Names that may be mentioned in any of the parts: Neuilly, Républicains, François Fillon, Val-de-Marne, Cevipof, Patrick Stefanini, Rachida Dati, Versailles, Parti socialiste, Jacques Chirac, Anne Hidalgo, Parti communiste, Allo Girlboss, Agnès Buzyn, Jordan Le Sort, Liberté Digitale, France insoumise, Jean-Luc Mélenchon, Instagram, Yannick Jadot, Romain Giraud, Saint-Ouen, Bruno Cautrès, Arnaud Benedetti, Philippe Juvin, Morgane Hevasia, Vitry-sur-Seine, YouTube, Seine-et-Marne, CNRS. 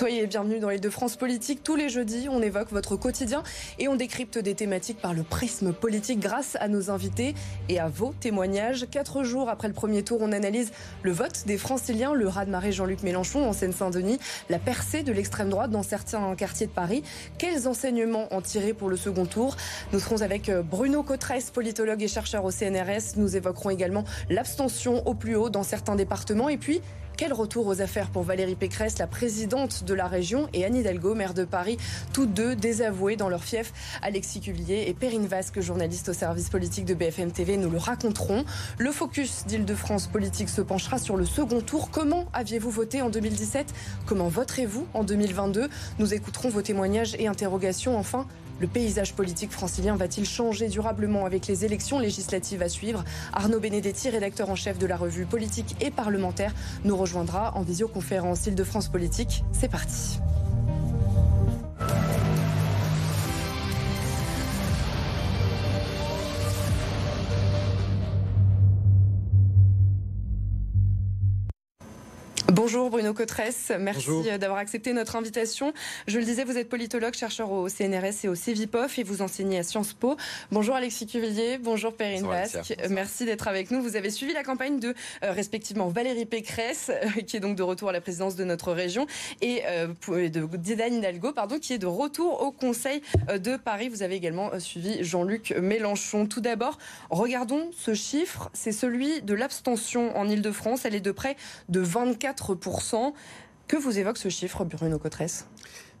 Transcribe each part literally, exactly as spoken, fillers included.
Soyez bienvenue dans l'Île-de-France politique. Tous les jeudis, on évoque votre quotidien et on décrypte des thématiques par le prisme politique grâce à nos invités et à vos témoignages. Quatre jours après le premier tour, on analyse le vote des Franciliens, le raz-de-marée Jean-Luc Mélenchon en Seine-Saint-Denis, la percée de l'extrême droite dans certains quartiers de Paris. Quels enseignements en tirer pour le second tour? Nous serons avec Bruno Cautrès, politologue et chercheur au C N R S. Nous évoquerons également l'abstention au plus haut dans certains départements et puis quel retour aux affaires pour Valérie Pécresse, la présidente de la région, et Anne Hidalgo, maire de Paris, toutes deux désavouées dans leur fief. Alexis Cuvillier et Perrine Vasque, journaliste au service politique de B F M T V, nous le raconterons. Le focus d'Île-de-France politique se penchera sur le second tour. Comment aviez-vous voté en deux mille dix-sept? Comment voterez-vous en deux mille vingt-deux? Nous écouterons vos témoignages et interrogations. Enfin, le paysage politique francilien va-t-il changer durablement avec les élections législatives à suivre? Arnaud Benedetti, rédacteur en chef de la revue politique et parlementaire, nous rejoindra en visioconférence. Île-de-France Politique, c'est parti. Bonjour Bruno Cautrès, merci Bonjour. d'avoir accepté notre invitation. Je le disais, vous êtes politologue, chercheur au C N R S et au Cevipof et vous enseignez à Sciences Po. Bonjour Alexis Cuvillier, bonjour Perrine Vasque, merci d'être avec nous. Vous avez suivi la campagne de euh, respectivement Valérie Pécresse, euh, qui est donc de retour à la présidence de notre région, et euh, d'Anne Hidalgo, pardon, qui est de retour au Conseil euh, de Paris. Vous avez également euh, suivi Jean-Luc Mélenchon. Tout d'abord, regardons ce chiffre, c'est celui de l'abstention en Île-de-France. Elle est de près de vingt-quatre pour cent. Que vous évoque ce chiffre, Bruno Cautrès?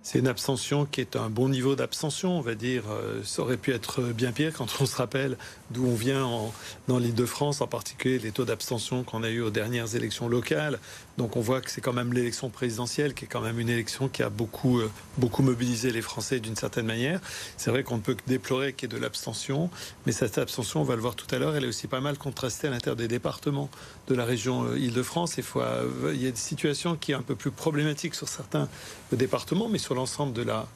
C'est une abstention qui est un bon niveau d'abstention, on va dire. Ça aurait pu être bien pire quand on se rappelle d'où on vient en, dans l'Île-de-France, en particulier les taux d'abstention qu'on a eu aux dernières élections locales. Donc on voit que c'est quand même l'élection présidentielle qui est quand même une élection qui a beaucoup, beaucoup mobilisé les Français d'une certaine manière. C'est vrai qu'on ne peut que déplorer qu'il y ait de l'abstention, mais cette abstention, on va le voir tout à l'heure, elle est aussi pas mal contrastée à l'intérieur des départements de la région Île-de-France. Il, faut, il y a des situations qui sont un peu plus problématiques sur certains départements, mais sur Sur l'ensemble de la...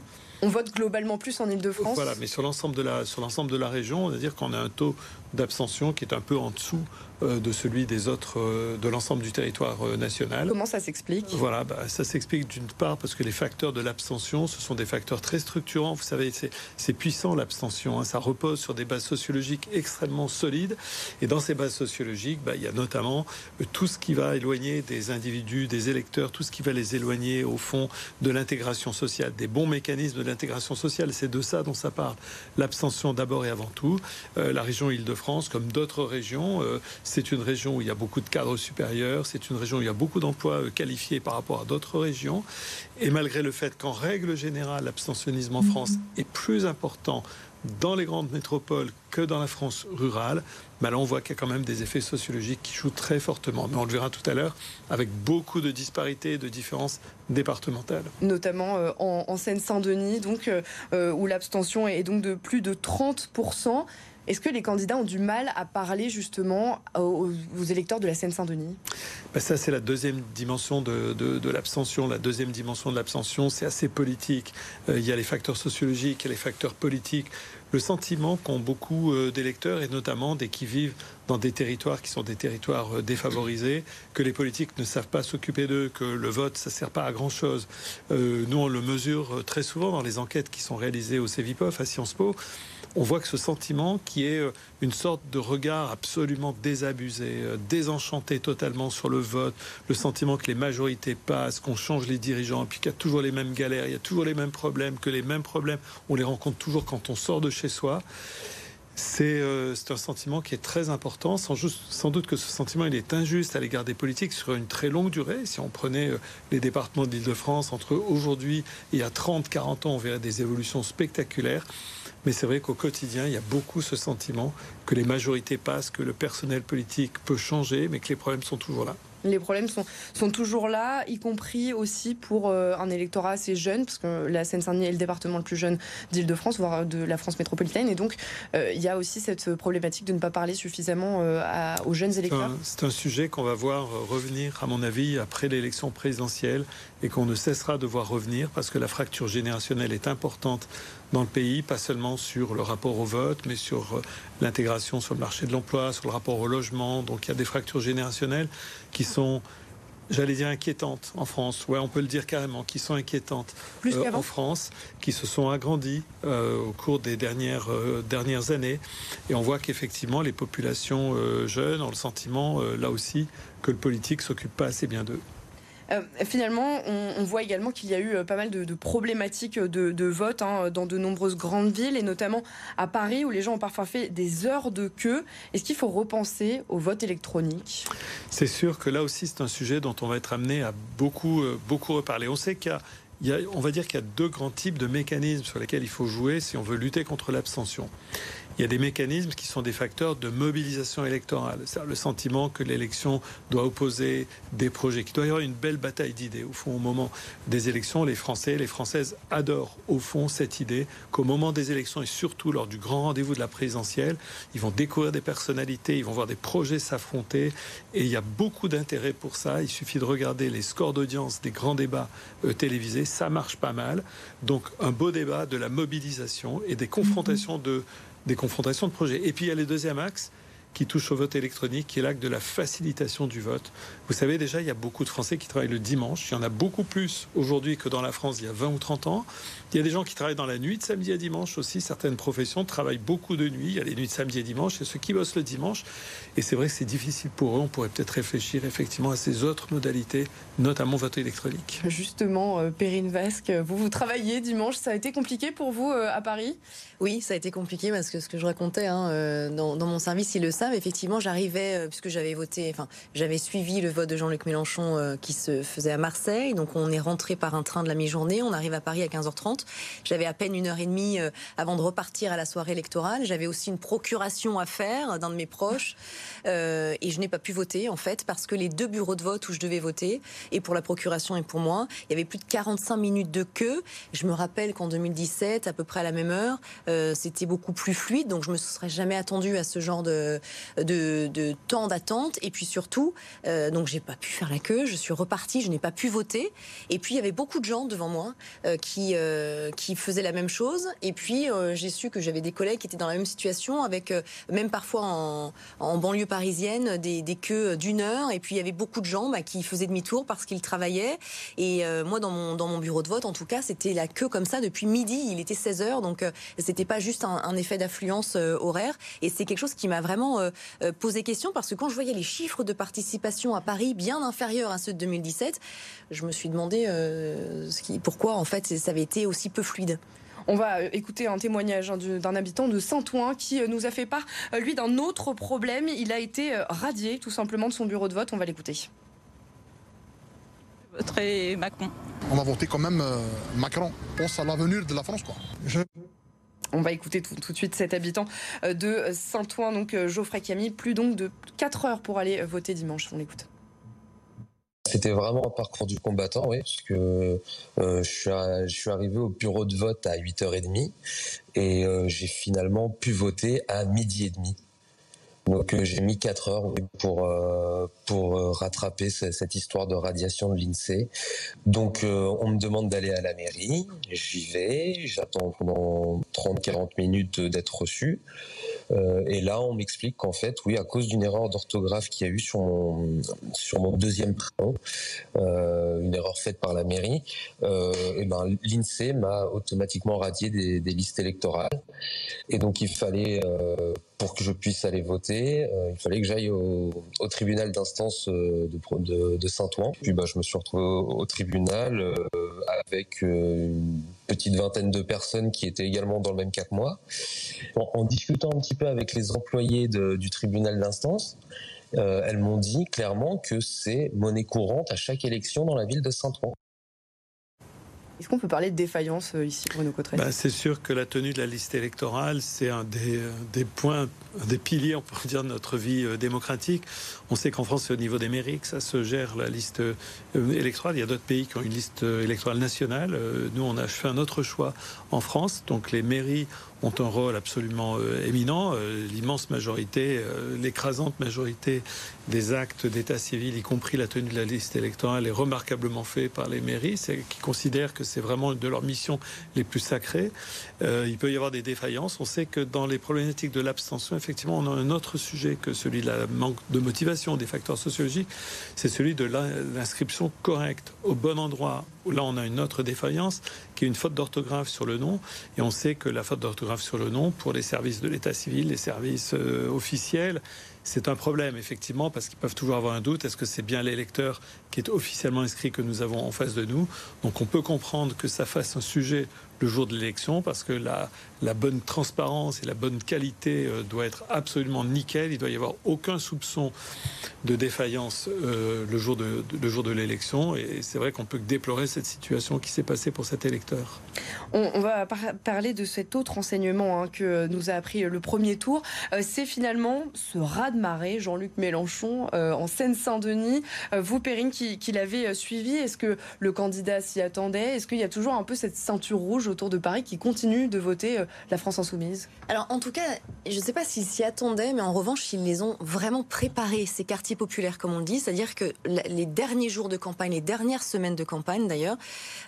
On vote globalement plus en Île-de-France. Voilà, mais sur l'ensemble de la, sur l'ensemble de la région, on va dire qu'on a un taux d'abstention qui est un peu en dessous euh, de celui des autres, euh, de l'ensemble du territoire euh, national. Comment ça s'explique? Voilà, bah, ça s'explique d'une part parce que les facteurs de l'abstention, ce sont des facteurs très structurants. Vous savez, c'est, c'est puissant l'abstention, hein, ça repose sur des bases sociologiques extrêmement solides. Et dans ces bases sociologiques, bah, il y a notamment euh, tout ce qui va éloigner des individus, des électeurs, tout ce qui va les éloigner au fond de l'intégration sociale, des bons mécanismes de l'intégration sociale. C'est de ça dont ça parle. L'abstention d'abord et avant tout. Euh, la région Île-de-France, comme d'autres régions, euh, c'est une région où il y a beaucoup de cadres supérieurs, c'est une région où il y a beaucoup d'emplois euh, qualifiés par rapport à d'autres régions. Et malgré le fait qu'en règle générale, l'abstentionnisme en France mmh. est plus important dans les grandes métropoles que dans la France rurale, bah là on voit qu'il y a quand même des effets sociologiques qui jouent très fortement. Mais on le verra tout à l'heure, avec beaucoup de disparités et de différences départementales. Notamment euh, en, en Seine-Saint-Denis, donc, euh, où l'abstention est donc de plus de trente pour cent. Est-ce que les candidats ont du mal à parler justement aux, aux électeurs de la Seine-Saint-Denis? Ben ça, c'est la deuxième dimension de, de, de l'abstention. La deuxième dimension de l'abstention, c'est assez politique. Euh, il y a les facteurs sociologiques, il y a les facteurs politiques. Le sentiment qu'ont beaucoup d'électeurs, et notamment des qui vivent dans des territoires qui sont des territoires défavorisés, que les politiques ne savent pas s'occuper d'eux, que le vote, ça ne sert pas à grand-chose. Euh, nous, on le mesure très souvent dans les enquêtes qui sont réalisées au Cevipof, à Sciences Po. On voit que ce sentiment qui est une sorte de regard absolument désabusé, désenchanté totalement sur le vote, le sentiment que les majorités passent, qu'on change les dirigeants, puis qu'il y a toujours les mêmes galères, il y a toujours les mêmes problèmes, que les mêmes problèmes, on les rencontre toujours quand on sort de chez soi. C'est, euh, c'est un sentiment qui est très important, sans, juste, sans doute que ce sentiment il est injuste à l'égard des politiques sur une très longue durée. Si on prenait euh, les départements d'Île-de-France, entre aujourd'hui et à trente à quarante ans, on verrait des évolutions spectaculaires. Mais c'est vrai qu'au quotidien, il y a beaucoup ce sentiment que les majorités passent, que le personnel politique peut changer, mais que les problèmes sont toujours là. Les problèmes sont, sont toujours là, y compris aussi pour euh, un électorat assez jeune, parce que la Seine-Saint-Denis est le département le plus jeune d'Île-de-France, voire de la France métropolitaine. Et donc, euh, il y a aussi cette problématique de ne pas parler suffisamment euh, à, aux jeunes électeurs. C'est un, c'est un sujet qu'on va voir revenir, à mon avis, après l'élection présidentielle, et qu'on ne cessera de voir revenir, parce que la fracture générationnelle est importante dans le pays, pas seulement sur le rapport au vote, mais sur l'intégration sur le marché de l'emploi, sur le rapport au logement. Donc il y a des fractures générationnelles qui sont j'allais dire inquiétantes en France, ouais, on peut le dire carrément, qui sont inquiétantes Plus euh, en France, qui se sont agrandies euh, au cours des dernières, euh, dernières années. Et on voit qu'effectivement, les populations euh, jeunes ont le sentiment, euh, là aussi, que le politique ne s'occupe pas assez bien d'eux. Euh, finalement, on, on voit également qu'il y a eu euh, pas mal de, de problématiques de, de vote hein, dans de nombreuses grandes villes, et notamment à Paris, où les gens ont parfois fait des heures de queue. Est-ce qu'il faut repenser au vote électronique? C'est sûr que là aussi, c'est un sujet dont on va être amené à beaucoup, euh, beaucoup reparler. On sait qu'il y a Il y a, on va dire qu'il y a deux grands types de mécanismes sur lesquels il faut jouer si on veut lutter contre l'abstention. Il y a des mécanismes qui sont des facteurs de mobilisation électorale. C'est-à-dire le sentiment que l'élection doit opposer des projets, qu'il doit y avoir une belle bataille d'idées. Au fond, au moment des élections, les Français et les Françaises adorent, au fond, cette idée qu'au moment des élections et surtout lors du grand rendez-vous de la présidentielle, ils vont découvrir des personnalités, ils vont voir des projets s'affronter. Et il y a beaucoup d'intérêt pour ça. Il suffit de regarder les scores d'audience des grands débats euh, télévisés. Ça marche pas mal. Donc, un beau débat de la mobilisation et des confrontations de, des confrontations de projets. Et puis, il y a le deuxième axe qui touche au vote électronique, qui est l'axe de la facilitation du vote. Vous savez, déjà, il y a beaucoup de Français qui travaillent le dimanche. Il y en a beaucoup plus aujourd'hui que dans la France il y a vingt ou trente ans. Il y a des gens qui travaillent dans la nuit de samedi à dimanche aussi. Certaines professions travaillent beaucoup de nuit. Il y a les nuits de samedi et dimanche. Il y a ceux qui bossent le dimanche. Et c'est vrai que c'est difficile pour eux. On pourrait peut-être réfléchir effectivement à ces autres modalités, notamment vote électronique. Justement, euh, Perrine Vasque, vous, vous travaillez dimanche. Ça a été compliqué pour vous euh, à Paris? Oui, ça a été compliqué parce que ce que je racontais hein, euh, dans, dans mon service, il le effectivement, j'arrivais, puisque j'avais voté, enfin, j'avais suivi le vote de Jean-Luc Mélenchon euh, qui se faisait à Marseille. Donc, on est rentré par un train de la mi-journée. On arrive à Paris à quinze heures trente. J'avais à peine une heure et demie euh, avant de repartir à la soirée électorale. J'avais aussi une procuration à faire d'un de mes proches. Euh, et je n'ai pas pu voter, en fait, parce que les deux bureaux de vote où je devais voter, et pour la procuration et pour moi, il y avait plus de quarante-cinq minutes de queue. Je me rappelle qu'en deux mille dix-sept, à peu près à la même heure, euh, c'était beaucoup plus fluide. Donc, je ne me serais jamais attendue à ce genre de... De, de temps d'attente. Et puis surtout, euh, donc j'ai pas pu faire la queue, je suis repartie, je n'ai pas pu voter. Et puis il y avait beaucoup de gens devant moi euh, qui, euh, qui faisaient la même chose. Et puis euh, j'ai su que j'avais des collègues qui étaient dans la même situation, avec euh, même parfois en, en banlieue parisienne, des, des queues d'une heure. Et puis il y avait beaucoup de gens bah, qui faisaient demi-tour parce qu'ils travaillaient. Et euh, moi, dans mon, dans mon bureau de vote, en tout cas, c'était la queue comme ça depuis midi. Il était seize heures, donc euh, c'était pas juste un, un effet d'affluence euh, horaire. Et c'est quelque chose qui m'a vraiment Euh, euh, poser question, parce que quand je voyais les chiffres de participation à Paris bien inférieurs à ceux de deux mille dix-sept, je me suis demandé euh, ce qui, pourquoi en fait ça avait été aussi peu fluide. On va écouter un témoignage d'un habitant de Saint-Ouen qui nous a fait part, lui, d'un autre problème. Il a été radié tout simplement de son bureau de vote. On va l'écouter. Très Macron. On va voter quand même euh, Macron. Pense à l'avenir de la France, quoi. Je... On va écouter tout, tout de suite cet habitant de Saint-Ouen, donc Geoffrey Camille. Plus donc de quatre heures pour aller voter dimanche. On l'écoute. C'était vraiment un parcours du combattant, oui, parce que euh, je, suis à, je suis arrivé au bureau de vote à huit heures trente et euh, j'ai finalement pu voter à midi et demi. Donc euh, j'ai mis quatre heures pour euh, pour euh, rattraper cette histoire de radiation de l'INSEE. Donc euh, on me demande d'aller à la mairie, j'y vais, j'attends pendant trente à quarante minutes d'être reçu. Euh, et là on m'explique qu'en fait oui, à cause d'une erreur d'orthographe qu'il y a eu sur mon sur mon deuxième prénom, euh, une erreur faite par la mairie, euh, et ben l'INSEE m'a automatiquement radié des, des listes électorales. Et donc il fallait euh, pour que je puisse aller voter, euh, il fallait que j'aille au, au tribunal d'instance euh, de, de, de Saint-Ouen. Puis bah, je me suis retrouvé au, au tribunal euh, avec euh, une petite vingtaine de personnes qui étaient également dans le même cas que moi. En, en discutant un petit peu avec les employés de, du tribunal d'instance, euh, elles m'ont dit clairement que c'est monnaie courante à chaque élection dans la ville de Saint-Ouen. Est-ce qu'on peut parler de défaillance ici, Bruno Cautrès? Bah, c'est sûr que la tenue de la liste électorale, c'est un des, des points, un des piliers, on peut dire, de notre vie euh, démocratique. On sait qu'en France, c'est au niveau des mairies que ça se gère, la liste euh, électorale. Il y a d'autres pays qui ont une liste euh, électorale nationale. Euh, nous, on a fait un autre choix en France. Donc, les mairies ont un rôle absolument euh, éminent. Euh, l'immense majorité, euh, l'écrasante majorité des actes d'état civil, y compris la tenue de la liste électorale, est remarquablement fait par les mairies, qui considèrent que c'est vraiment une de leurs missions les plus sacrées. Euh, il peut y avoir des défaillances. On sait que dans les problématiques de l'abstention, effectivement, on a un autre sujet que celui de la manque de motivation, des facteurs sociologiques, c'est celui de l'inscription correcte au bon endroit. Là, on a une autre défaillance qui est une faute d'orthographe sur le nom. Et on sait que la faute d'orthographe sur le nom, pour les services de l'état civil, les services euh, officiels, c'est un problème, effectivement, parce qu'ils peuvent toujours avoir un doute. Est-ce que c'est bien l'électeur qui est officiellement inscrit que nous avons en face de nous? Donc on peut comprendre que ça fasse un sujet le jour de l'élection, parce que la, la bonne transparence et la bonne qualité euh, doit être absolument nickel. Il doit y avoir aucun soupçon de défaillance euh, le jour de, de, le jour de l'élection. Et c'est vrai qu'on peut déplorer cette situation qui s'est passée pour cet électeur. On, on va par parler de cet autre enseignement hein, que nous a appris le premier tour. Euh, c'est finalement ce ras de marée, Jean-Luc Mélenchon, euh, en Seine-Saint-Denis. Euh, vous, Perrine, qui, qui l'avez suivi, est-ce que le candidat s'y attendait? Est-ce qu'il y a toujours un peu cette ceinture rouge autour de Paris qui continue de voter euh, la France insoumise? Alors, en tout cas, je ne sais pas s'ils s'y attendaient, mais en revanche, ils les ont vraiment préparés, ces quartiers populaires, comme on le dit. C'est-à-dire que les derniers jours de campagne, les dernières semaines de campagne, d'ailleurs,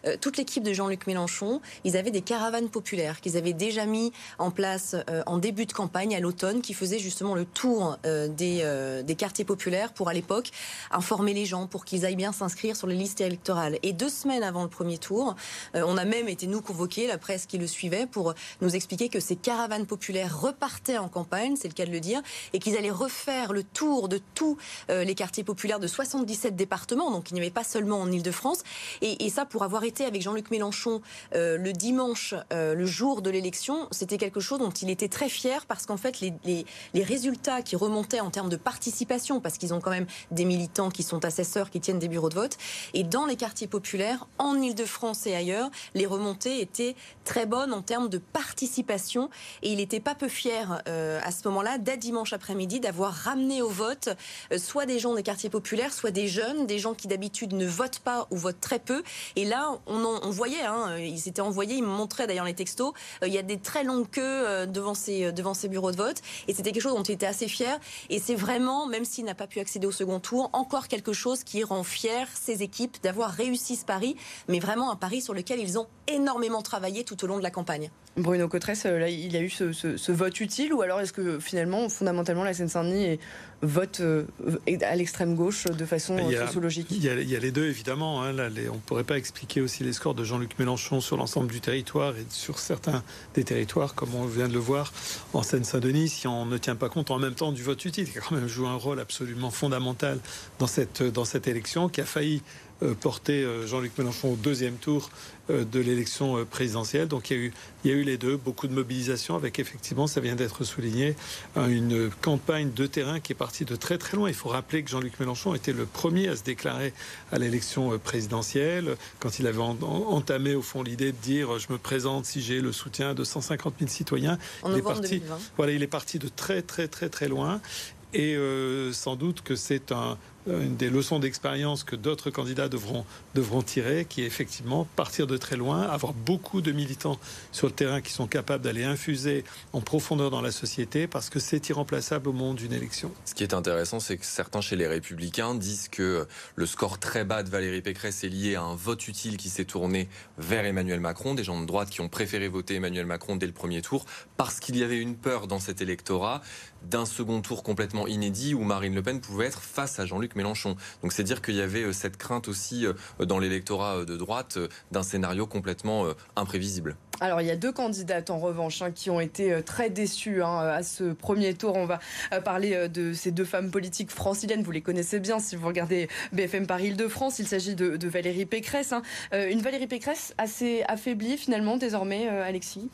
euh, toute l'équipe de Jean-Luc Mélenchon, ils avaient des caravanes populaires qu'ils avaient déjà mis en place euh, en début de campagne, à l'automne, qui faisaient justement le tour euh, des, euh, des quartiers populaires pour, à l'époque, informer les gens, pour qu'ils aillent bien s'inscrire sur les listes électorales. Et deux semaines avant le premier tour, euh, on a même été, nous, convoqués, la presse qui le suivait, pour nous expliquer que ces caravanes populaires repartaient en campagne, c'est le cas de le dire, et qu'ils allaient refaire le tour de tous euh, les quartiers populaires de soixante-dix-sept départements, donc il n'y avait pas seulement en Ile-de-France. Et, et ça, pour avoir été avec Jean-Luc Mélenchon euh, le dimanche, euh, le jour de l'élection, c'était quelque chose dont il était très fier, parce qu'en fait, les, les, les résultats qui remontaient en termes de participation, parce qu'ils ont quand même des militants qui sont assesseurs, qui tiennent des bureaux de vote, et dans les quartiers populaires, en Ile-de-France et ailleurs, les remontées étaient très bonnes en termes de participation, et il n'était pas peu fier euh, à ce moment-là, dès dimanche après-midi, d'avoir ramené au vote euh, soit des gens des quartiers populaires, soit des jeunes, des gens qui d'habitude ne votent pas ou votent très peu. Et là, on, en, on voyait, hein, ils s'étaient envoyés, ils me montraient d'ailleurs les textos, euh, il y a des très longues queues euh, devant, ces, euh, devant ces bureaux de vote, et c'était quelque chose dont il était assez fier, et c'est vraiment, même s'il n'a pas pu accéder au second tour, encore quelque chose qui rend fier ces équipes d'avoir réussi ce pari, mais vraiment un pari sur lequel ils ont énormément travaillé tout au long de la campagne. Bruno Cautrès, là, il y a eu ce, ce, ce vote utile, ou alors est-ce que finalement, fondamentalement, la Seine-Saint-Denis vote euh, à l'extrême gauche de façon il a, sociologique? Il y, a, il y a les deux, évidemment. Hein, là, les, on ne pourrait pas expliquer aussi les scores de Jean-Luc Mélenchon sur l'ensemble du territoire et sur certains des territoires, comme on vient de le voir en Seine-Saint-Denis, si on ne tient pas compte en même temps du vote utile, qui a quand même joué un rôle absolument fondamental dans cette, dans cette élection, qui a failli porter Jean-Luc Mélenchon au deuxième tour de l'élection présidentielle. Donc il y a eu, il y a eu les deux, beaucoup de mobilisation, avec effectivement, ça vient d'être souligné, une campagne de terrain qui est partie de très très loin. Il faut rappeler que Jean-Luc Mélenchon était le premier à se déclarer à l'élection présidentielle, quand il avait entamé au fond l'idée de dire je me présente si j'ai le soutien de cent cinquante mille citoyens. En novembre parti, deux mille vingt. Voilà, il est parti de très très très très loin. Et euh, sans doute que c'est un, une des leçons d'expérience que d'autres candidats devront, devront tirer, qui est effectivement partir de très loin, avoir beaucoup de militants sur le terrain qui sont capables d'aller infuser en profondeur dans la société, parce que c'est irremplaçable au moment d'une élection. Ce qui est intéressant, c'est que certains chez les Républicains disent que le score très bas de Valérie Pécresse est lié à un vote utile qui s'est tourné vers Emmanuel Macron, des gens de droite qui ont préféré voter Emmanuel Macron dès le premier tour, parce qu'il y avait une peur dans cet électorat d'un second tour complètement inédit où Marine Le Pen pouvait être face à Jean-Luc Mélenchon. Donc c'est dire qu'il y avait cette crainte aussi dans l'électorat de droite d'un scénario complètement imprévisible. Alors il y a deux candidates en revanche hein, qui ont été très déçues hein, à ce premier tour. On va parler de ces deux femmes politiques franciliennes, vous les connaissez bien si vous regardez B F M Paris Île-de-France. Il s'agit de, de Valérie Pécresse. Hein. Une Valérie Pécresse assez affaiblie finalement désormais, Alexis?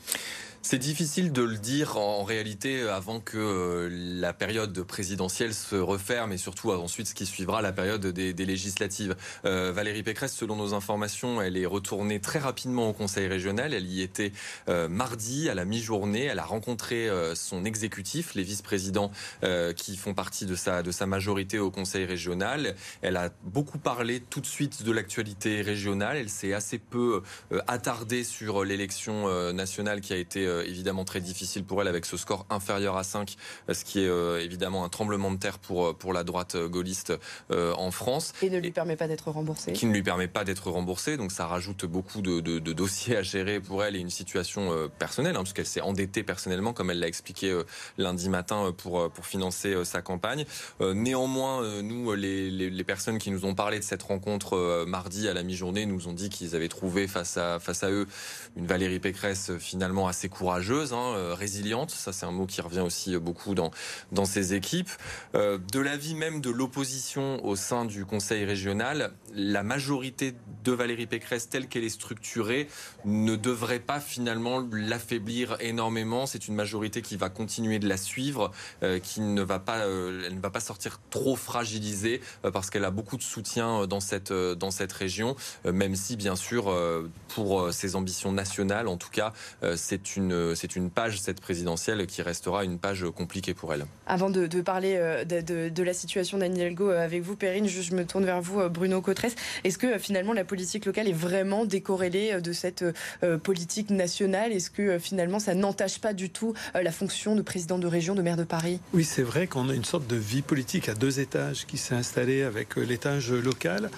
C'est difficile de le dire en réalité avant que la période présidentielle se referme, et surtout ensuite ce qui suivra, la période des, des législatives. Euh, Valérie Pécresse, selon nos informations, elle est retournée très rapidement au Conseil régional. Elle y était euh, mardi à la mi-journée. Elle a rencontré euh, son exécutif, les vice-présidents euh, qui font partie de sa, de sa majorité au Conseil régional. Elle a beaucoup parlé tout de suite de l'actualité régionale. Elle s'est assez peu euh, attardée sur l'élection euh, nationale qui a été évidemment très difficile pour elle avec ce score inférieur à cinq, ce qui est euh, évidemment un tremblement de terre pour, pour la droite gaulliste euh, en France. Et ne lui permet pas d'être remboursée. Qui ne lui permet pas d'être remboursée, donc ça rajoute beaucoup de, de, de dossiers à gérer pour elle et une situation euh, personnelle, hein, parce qu'elle s'est endettée personnellement, comme elle l'a expliqué euh, lundi matin euh, pour, pour financer euh, sa campagne. Euh, néanmoins, euh, nous, les, les, les personnes qui nous ont parlé de cette rencontre euh, mardi à la mi-journée nous ont dit qu'ils avaient trouvé face à, face à eux une Valérie Pécresse euh, finalement assez courageuse, hein, euh, résiliente, ça c'est un mot qui revient aussi euh, beaucoup dans, dans ces équipes. Euh, de l'avis même de l'opposition au sein du Conseil régional, la majorité de Valérie Pécresse telle qu'elle est structurée ne devrait pas finalement l'affaiblir énormément. C'est une majorité qui va continuer de la suivre, euh, qui ne va pas, euh, elle ne va pas sortir trop fragilisée euh, parce qu'elle a beaucoup de soutien dans cette, euh, dans cette région, euh, même si bien sûr euh, pour ses ambitions nationales en tout cas, euh, c'est une, c'est une page, cette présidentielle, qui restera une page compliquée pour elle. Avant de, de parler euh, de, de, de la situation d'Anne Hidalgo avec vous, Perrine, je, je me tourne vers vous, Bruno Cautrès. Est-ce que euh, finalement la politique locale est vraiment décorrélée de cette euh, politique nationale? Est-ce que euh, finalement ça n'entache pas du tout euh, la fonction de président de région, de maire de Paris? Oui, c'est vrai qu'on a une sorte de vie politique à deux étages qui s'est installée avec euh, l'étage local,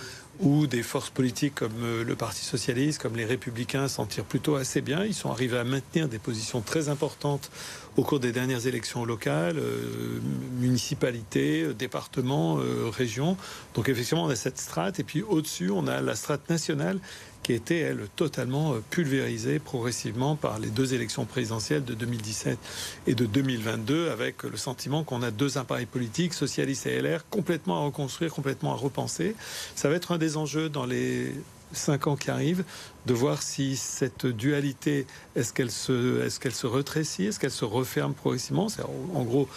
où des forces politiques comme le Parti socialiste, comme les Républicains s'en tirent plutôt assez bien. Ils sont arrivés à maintenir des positions très importantes au cours des dernières élections locales, euh, municipalités, départements, euh, régions. Donc effectivement, on a cette strate. Et puis au-dessus, on a la strate nationale qui a été, elle, totalement pulvérisée progressivement par les deux élections présidentielles de deux mille dix-sept et de deux mille vingt-deux, avec le sentiment qu'on a deux appareils politiques, socialistes et L R, complètement à reconstruire, complètement à repenser. Ça va être un des enjeux dans les cinq ans qui arrivent, de voir si cette dualité, est-ce qu'elle se, est-ce qu'elle se rétrécit, est-ce qu'elle se referme progressivement. C'est en gros...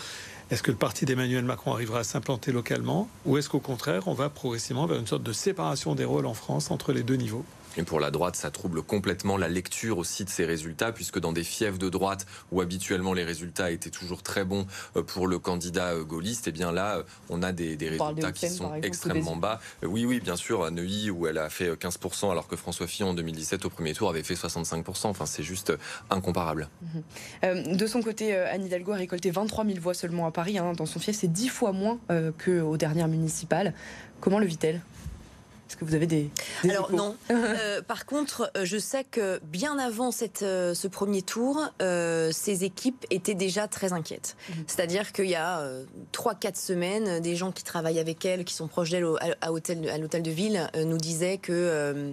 Est-ce que le parti d'Emmanuel Macron arrivera à s'implanter localement, ou est-ce qu'au contraire, on va progressivement vers une sorte de séparation des rôles en France entre les deux niveaux ? Et pour la droite, ça trouble complètement la lecture aussi de ces résultats, puisque dans des fiefs de droite où habituellement les résultats étaient toujours très bons pour le candidat gaulliste, et eh bien là, on a des, des résultats qui sont exemple, extrêmement bas. Oui, oui, bien sûr, à Neuilly, où elle a fait quinze pour cent, alors que François Fillon, en deux mille dix-sept, au premier tour, avait fait soixante-cinq pour cent. Enfin, c'est juste incomparable. Mm-hmm. euh, de son côté, Anne Hidalgo a récolté vingt-trois mille voix seulement à Paris. Hein. Dans son fief, c'est dix fois moins euh, qu'aux dernières municipales. Comment le vit-elle ? Est-ce que vous avez des, des Alors non. euh, par contre, je sais que bien avant cette, euh, ce premier tour, euh, ces équipes étaient déjà très inquiètes. Mmh. C'est-à-dire qu'il y a euh, trois quatre semaines, des gens qui travaillent avec elles, qui sont proches d'elles à, à, à l'hôtel de ville, euh, nous disaient que euh,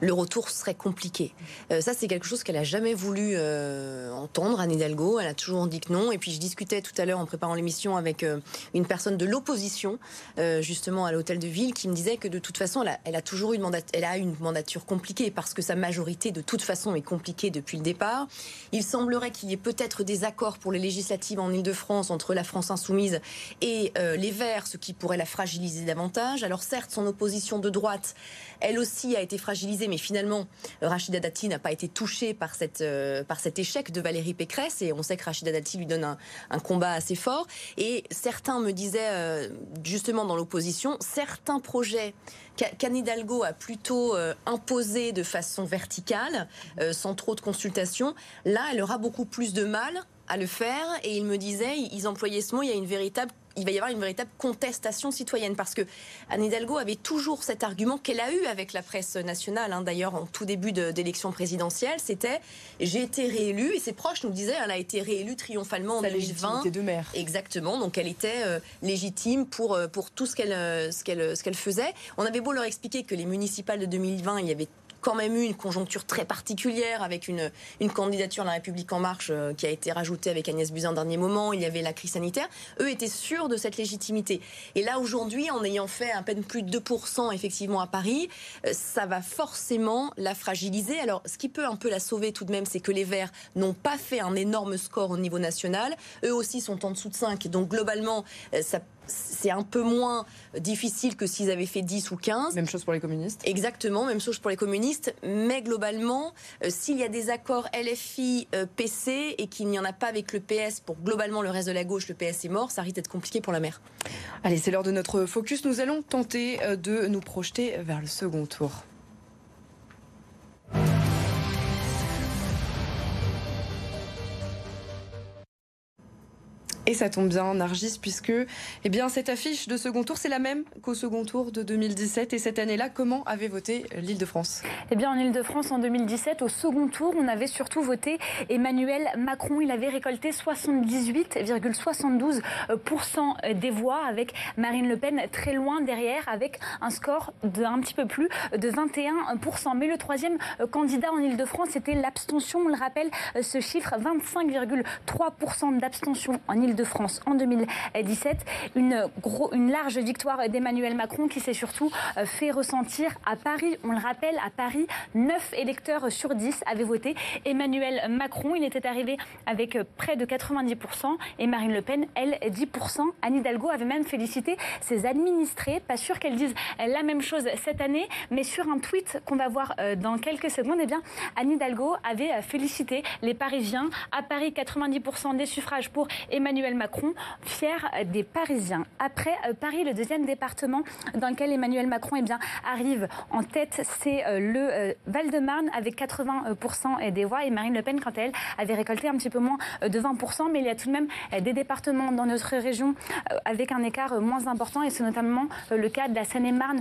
le retour serait compliqué. Euh, ça, c'est quelque chose qu'elle n'a jamais voulu euh, entendre, Anne Hidalgo. Elle a toujours dit que non. Et puis, je discutais tout à l'heure en préparant l'émission avec euh, une personne de l'opposition, euh, justement à l'hôtel de ville, qui me disait que de toute façon, elle a Elle a toujours eu une mandature, elle a une mandature compliquée parce que sa majorité de toute façon est compliquée depuis le départ. Il semblerait qu'il y ait peut-être des accords pour les législatives en Île-de-France entre la France insoumise et euh, les Verts, ce qui pourrait la fragiliser davantage. Alors certes, son opposition de droite, elle aussi a été fragilisée, mais finalement, Rachida Dati n'a pas été touchée par, cette, euh, par cet échec de Valérie Pécresse, et on sait que Rachida Dati lui donne un, un combat assez fort. Et certains me disaient, euh, justement dans l'opposition, certains projets qu'Anne Hidalgo a plutôt euh, imposé de façon verticale, euh, sans trop de consultation, là, elle aura beaucoup plus de mal à le faire. Et ils me disaient, ils employaient ce mot, il y a une véritable... il va y avoir une véritable contestation citoyenne, parce que Anne Hidalgo avait toujours cet argument qu'elle a eu avec la presse nationale, hein, d'ailleurs en tout début de, d'élection présidentielle, c'était « j'ai été réélue » et ses proches nous disaient « elle a été réélue triomphalement en deux mille vingt ». De maire. Exactement, donc elle était euh, légitime pour, euh, pour tout ce qu'elle, euh, ce, qu'elle, ce qu'elle faisait. On avait beau leur expliquer que les municipales de deux mille vingt, il y avait quand même eu une conjoncture très particulière avec une, une candidature à La République En Marche euh, qui a été rajoutée avec Agnès Buzyn au dernier moment, il y avait la crise sanitaire, eux étaient sûrs de cette légitimité. Et là aujourd'hui, en ayant fait à peine plus de deux pour cent effectivement à Paris, euh, ça va forcément la fragiliser. Alors ce qui peut un peu la sauver tout de même, c'est que les Verts n'ont pas fait un énorme score au niveau national, eux aussi sont en dessous de cinq, donc globalement euh, ça peut... c'est un peu moins difficile que s'ils avaient fait dix ou quinze. Même chose pour les communistes. Exactement, même chose pour les communistes. Mais globalement, euh, s'il y a des accords L F I-P C euh, et qu'il n'y en a pas avec le P S pour globalement le reste de la gauche, le P S est mort, ça risque d'être compliqué pour la maire. Allez, c'est l'heure de notre focus. Nous allons tenter de nous projeter vers le second tour. Et ça tombe bien, Nargis, puisque eh bien, cette affiche de second tour, c'est la même qu'au second tour de deux mille dix-sept. Et cette année-là, comment avait voté l'Île-de-France? Eh bien, en Île-de-France, en deux mille dix-sept, au second tour, on avait surtout voté Emmanuel Macron. Il avait récolté soixante-dix-huit virgule soixante-douze pour cent des voix, avec Marine Le Pen très loin derrière, avec un score d'un petit peu plus de vingt et un pour cent. Mais le troisième candidat en Île-de-France, c'était l'abstention. On le rappelle, ce chiffre, vingt-cinq virgule trois pour cent d'abstention en Île-de-France en deux mille dix-sept. Une, gros, une large victoire d'Emmanuel Macron qui s'est surtout fait ressentir à Paris. On le rappelle, à Paris, neuf électeurs sur dix avaient voté Emmanuel Macron. Il était arrivé avec près de quatre-vingt-dix pour cent et Marine Le Pen, elle, dix pour cent. Anne Hidalgo avait même félicité ses administrés. Pas sûr qu'elle dise la même chose cette année, mais sur un tweet qu'on va voir dans quelques secondes, eh bien, Anne Hidalgo avait félicité les Parisiens. À Paris, quatre-vingt-dix pour cent des suffrages pour Emmanuel Macron, fier des Parisiens. Après Paris, le deuxième département dans lequel Emmanuel Macron eh bien, arrive en tête, c'est le Val-de-Marne avec quatre-vingts pour cent des voix. Et Marine Le Pen, quant à elle, avait récolté un petit peu moins de vingt pour cent. Mais il y a tout de même des départements dans notre région avec un écart moins important. Et c'est notamment le cas de la Seine-et-Marne.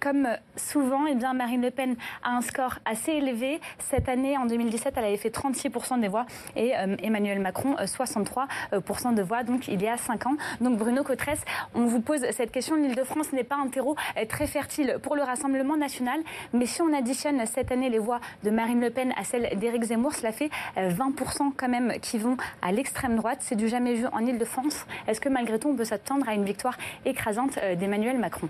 Comme souvent, eh bien, Marine Le Pen a un score assez élevé. Cette année, en deux mille dix-sept, elle avait fait trente-six pour cent des voix et Emmanuel Macron, soixante-trois pour cent de voix, donc il y a cinq ans. Donc Bruno Cautrès, on vous pose cette question. L'Île-de-France n'est pas un terreau très fertile pour le Rassemblement national, mais si on additionne cette année les voix de Marine Le Pen à celles d'Éric Zemmour, cela fait vingt pour cent quand même qui vont à l'extrême droite. C'est du jamais vu en Île-de-France. Est-ce que malgré tout, on peut s'attendre à une victoire écrasante d'Emmanuel Macron ?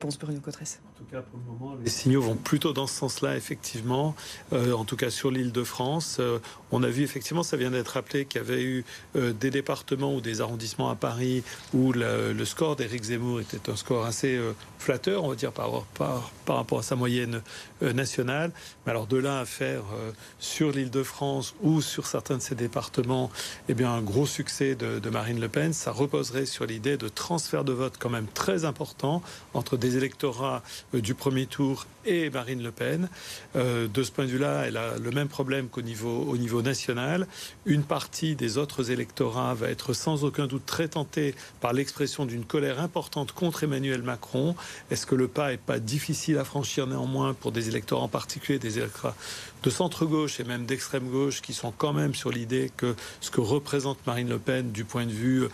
Pense Bruno Cautrès. En tout cas, pour le moment, les signaux vont plutôt dans ce sens-là, effectivement. Euh, en tout cas, sur l'Île-de-France, euh, on a vu, effectivement, ça vient d'être rappelé, qu'il y avait eu euh, des départements ou des arrondissements à Paris où le, le score d'Éric Zemmour était un score assez euh, flatteur, on va dire, par, par, par rapport à sa moyenne euh, nationale. Mais alors, de là à faire euh, sur l'Île-de-France ou sur certains de ces départements, eh bien, un gros succès de, de Marine Le Pen, ça reposerait sur l'idée de transfert de vote quand même très important entre des Les électorats du premier tour et Marine Le Pen. Euh, de ce point de vue-là, elle a le même problème qu'au niveau, au niveau national. Une partie des autres électorats va être sans aucun doute très tentée par l'expression d'une colère importante contre Emmanuel Macron. Est-ce que le pas n'est pas difficile à franchir néanmoins pour des électorats, en particulier des électorats de centre-gauche et même d'extrême-gauche, qui sont quand même sur l'idée que ce que représente Marine Le Pen du point de vue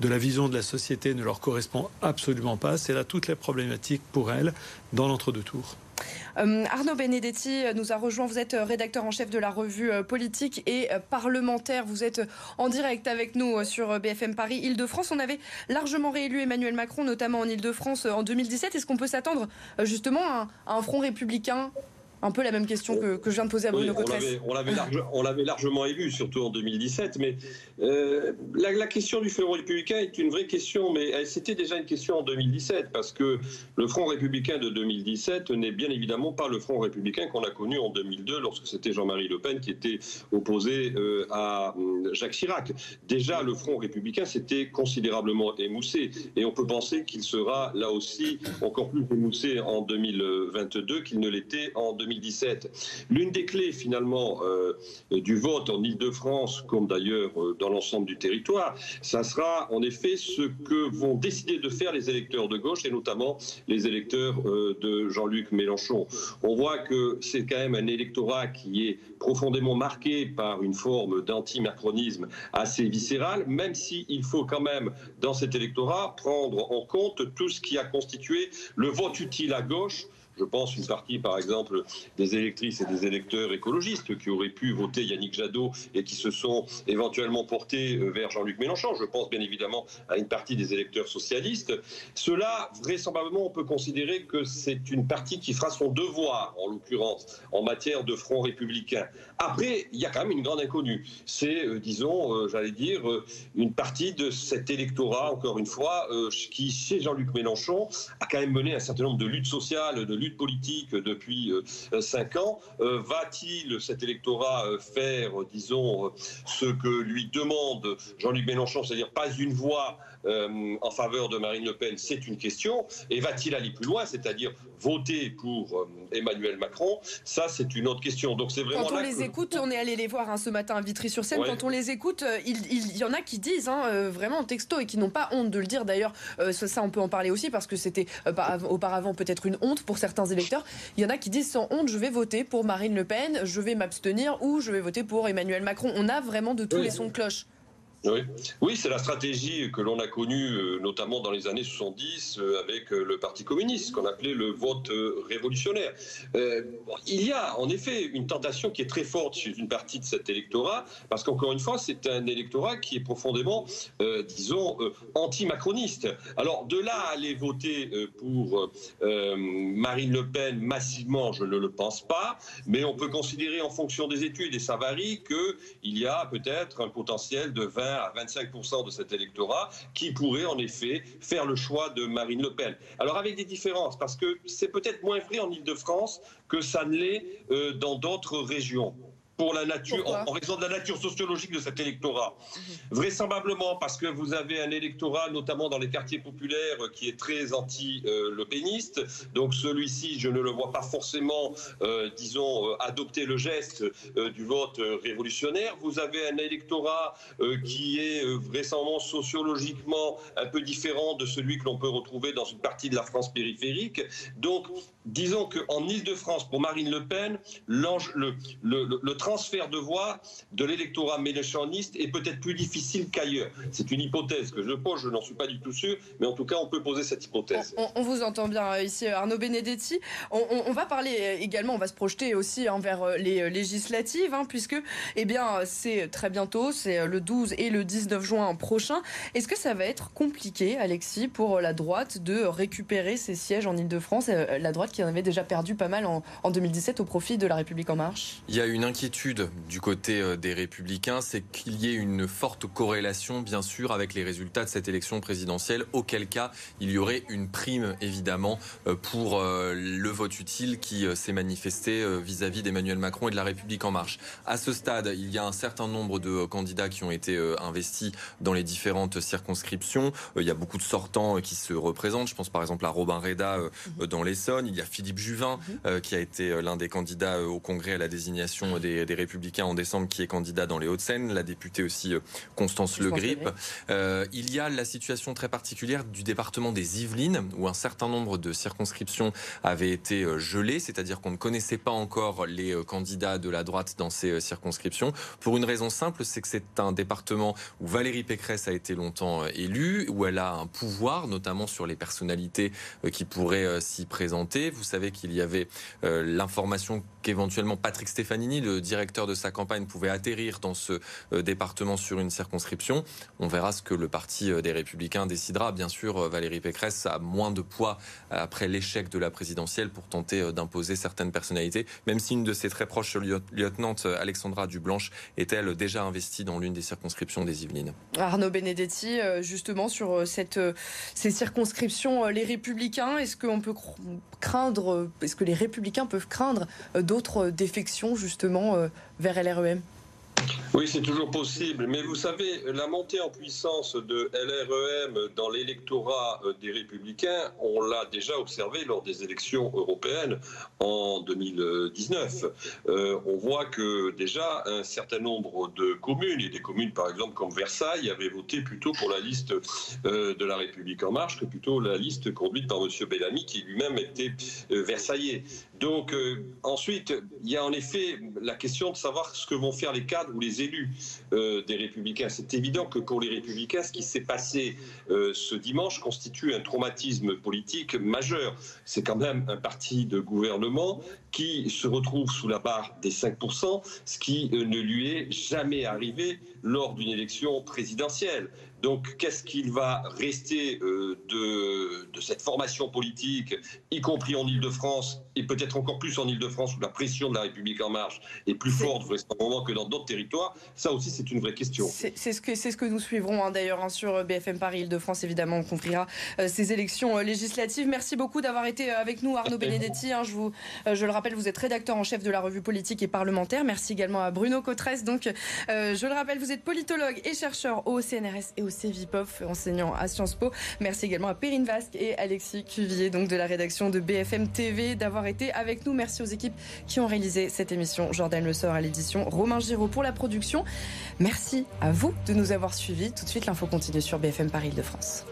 de la vision de la société ne leur correspond absolument pas. C'est là toute la problématique pour elle dans l'entre-deux tours. Euh, Arnaud Benedetti nous a rejoint. Vous êtes rédacteur en chef de la revue Politique et Parlementaire. Vous êtes en direct avec nous sur B F M Paris Île-de-France. On avait largement réélu Emmanuel Macron, notamment en Île-de-France en deux mille dix-sept. Est-ce qu'on peut s'attendre justement à un front républicain ? Un peu la même question que, que je viens de poser à Bruno Cautrès. On l'avait large, largement élu, surtout en deux mille dix-sept. Mais euh, la, la question du Front républicain est une vraie question, mais c'était déjà une question en deux mille dix-sept, parce que le Front républicain de deux mille dix-sept n'est bien évidemment pas le Front républicain qu'on a connu en deux mille deux, lorsque c'était Jean-Marie Le Pen qui était opposé euh, à Jacques Chirac. Déjà, le Front républicain s'était considérablement émoussé, et on peut penser qu'il sera là aussi encore plus émoussé en deux mille vingt-deux qu'il ne l'était en deux mille dix-sept. L'une des clés finalement euh, du vote en Île-de-France, comme d'ailleurs euh, dans l'ensemble du territoire, ça sera en effet ce que vont décider de faire les électeurs de gauche et notamment les électeurs euh, de Jean-Luc Mélenchon. On voit que c'est quand même un électorat qui est profondément marqué par une forme d'anti-macronisme assez viscérale, même s'il faut quand même dans cet électorat prendre en compte tout ce qui a constitué le vote utile à gauche. Je pense une partie, par exemple, des électrices et des électeurs écologistes qui auraient pu voter Yannick Jadot et qui se sont éventuellement portés vers Jean-Luc Mélenchon. Je pense bien évidemment à une partie des électeurs socialistes. Cela, vraisemblablement, on peut considérer que c'est une partie qui fera son devoir, en l'occurrence, en matière de front républicain. Après, il y a quand même une grande inconnue. C'est, euh, disons, euh, j'allais dire, euh, une partie de cet électorat, encore une fois, euh, qui, chez Jean-Luc Mélenchon, a quand même mené un certain nombre de luttes sociales, de luttes lutte politique depuis cinq ans. Euh, va-t-il, cet électorat, faire, disons, ce que lui demande Jean-Luc Mélenchon, c'est-à-dire pas une voix euh, en faveur de Marine Le Pen, c'est une question. Et va-t-il aller plus loin, c'est-à-dire voter pour euh, Emmanuel Macron, ça c'est une autre question. Donc c'est vraiment quand on là les que... écoute, on est allé les voir hein, ce matin à Vitry-sur-Seine, ouais. Quand on les écoute, il, il y en a qui disent hein, euh, vraiment en texto et qui n'ont pas honte de le dire. D'ailleurs, euh, ça, ça on peut en parler aussi parce que c'était euh, bah, auparavant peut-être une honte pour certains électeurs. Il y en a qui disent sans honte, je vais voter pour Marine Le Pen, je vais m'abstenir ou je vais voter pour Emmanuel Macron. On a vraiment de tous oui. les sons de cloche. Oui, oui, c'est la stratégie que l'on a connue notamment dans les années soixante-dix avec le Parti communiste, qu'on appelait le vote révolutionnaire. Euh, il y a en effet une tentation qui est très forte chez une partie de cet électorat, parce qu'encore une fois, c'est un électorat qui est profondément, euh, disons, euh, anti-macroniste. Alors de là à aller voter pour euh, Marine Le Pen massivement, je ne le pense pas, mais on peut considérer en fonction des études, et ça varie, qu'il y a peut-être un potentiel de vingt à vingt-cinq pour cent de cet électorat qui pourrait en effet faire le choix de Marine Le Pen. Alors avec des différences, parce que c'est peut-être moins vrai en Île-de-France que ça ne l'est euh, dans d'autres régions. Pour la nature, en, en raison de la nature sociologique de cet électorat. Mmh. Vraisemblablement parce que vous avez un électorat, notamment dans les quartiers populaires, qui est très anti-Le Peniste. Donc celui-ci, je ne le vois pas forcément, euh, disons, euh, adopter le geste euh, du vote euh, révolutionnaire. Vous avez un électorat euh, qui est euh, vraisemblablement sociologiquement un peu différent de celui que l'on peut retrouver dans une partie de la France périphérique. Donc, disons qu'en Ile-de-France, pour Marine Le Pen, l'ange, le, le, le, le transfert de voix de l'électorat mélenchoniste est peut-être plus difficile qu'ailleurs. C'est une hypothèse que je pose, je n'en suis pas du tout sûr, mais en tout cas, on peut poser cette hypothèse. On, on, on vous entend bien ici, Arnaud Benedetti. On, on, on va parler également, on va se projeter aussi hein, vers les législatives, hein, puisque eh bien, c'est très bientôt, c'est le douze et le dix-neuf juin prochain. Est-ce que ça va être compliqué, Alexis, pour la droite de récupérer ses sièges en Ile-de-France, la droite qui en avait déjà perdu pas mal en, en deux mille dix-sept au profit de La République En Marche? Il y a une inquiétude du côté des Républicains, c'est qu'il y ait une forte corrélation, bien sûr, avec les résultats de cette élection présidentielle, auquel cas il y aurait une prime, évidemment, pour le vote utile qui s'est manifesté vis-à-vis d'Emmanuel Macron et de La République En Marche. À ce stade, il y a un certain nombre de candidats qui ont été investis dans les différentes circonscriptions. Il y a beaucoup de sortants qui se représentent. Je pense par exemple à Robin Reda dans l'Essonne. Il y a Philippe Juvin, euh, qui a été l'un des candidats au Congrès à la désignation des, des Républicains en décembre, qui est candidat dans les Hauts-de-Seine. La députée aussi, euh, Constance Le Grip. Euh, il y a la situation très particulière du département des Yvelines, où un certain nombre de circonscriptions avaient été gelées, c'est-à-dire qu'on ne connaissait pas encore les candidats de la droite dans ces circonscriptions. Pour une raison simple, c'est que c'est un département où Valérie Pécresse a été longtemps élue, où elle a un pouvoir, notamment sur les personnalités qui pourraient s'y présenter. Vous savez qu'il y avait euh, l'information qu'éventuellement Patrick Stefanini, le directeur de sa campagne, pouvait atterrir dans ce euh, département sur une circonscription. On verra ce que le parti euh, des Républicains décidera. Bien sûr, euh, Valérie Pécresse a moins de poids après l'échec de la présidentielle pour tenter euh, d'imposer certaines personnalités, même si une de ses très proches lieu- lieutenantes, euh, Alexandra Dublanche, est-elle déjà investie dans l'une des circonscriptions des Yvelines. Arnaud Benedetti, euh, justement, sur euh, cette, euh, ces circonscriptions, euh, les Républicains, est-ce qu'on peut cr- craindre Craindre, est-ce que les Républicains peuvent craindre d'autres défections justement vers L R E M ? Oui, c'est toujours possible. Mais vous savez, la montée en puissance de L R E M dans l'électorat des Républicains, on l'a déjà observé lors des élections européennes en deux mille dix-neuf. Euh, on voit que déjà un certain nombre de communes, et des communes par exemple comme Versailles, avaient voté plutôt pour la liste euh, de La République En Marche que plutôt la liste conduite par M. Bellamy, qui lui-même était euh, versaillais. Donc euh, ensuite, il y a en effet la question de savoir ce que vont faire les cadres ou les élus euh, des Républicains. C'est évident que pour les Républicains, ce qui s'est passé euh, ce dimanche constitue un traumatisme politique majeur. C'est quand même un parti de gouvernement qui se retrouve sous la barre des cinq pour cent, ce qui euh, ne lui est jamais arrivé lors d'une élection présidentielle. Donc, qu'est-ce qu'il va rester euh, de, de cette formation politique, y compris en Ile-de-France, et peut-être encore plus en Ile-de-France, où la pression de La République En Marche est plus forte vraisemblablement que dans d'autres territoires? Ça aussi, c'est une vraie question. C'est, c'est, ce, que, c'est ce que nous suivrons, hein, d'ailleurs, hein, sur B F M Paris Ile-de-France. Évidemment, on couvrira euh, ces élections euh, législatives. Merci beaucoup d'avoir été avec nous, Arnaud Benedetti. Hein, je, vous, euh, je le rappelle, vous êtes rédacteur en chef de la revue politique et parlementaire. Merci également à Bruno Cautrès. Donc, euh, je le rappelle, vous êtes politologue et chercheur au C N R S et au Cevipof, enseignant à Sciences Po. Merci également à Perrine Vasque et Alexis Cuvillier, donc de la rédaction de B F M T V, d'avoir été avec nous. Merci aux équipes qui ont réalisé cette émission. Jordan Le Sort à l'édition, Romain Giraud pour la production. Merci à vous de nous avoir suivis. Tout de suite, l'info continue sur B F M Paris Île-de-France.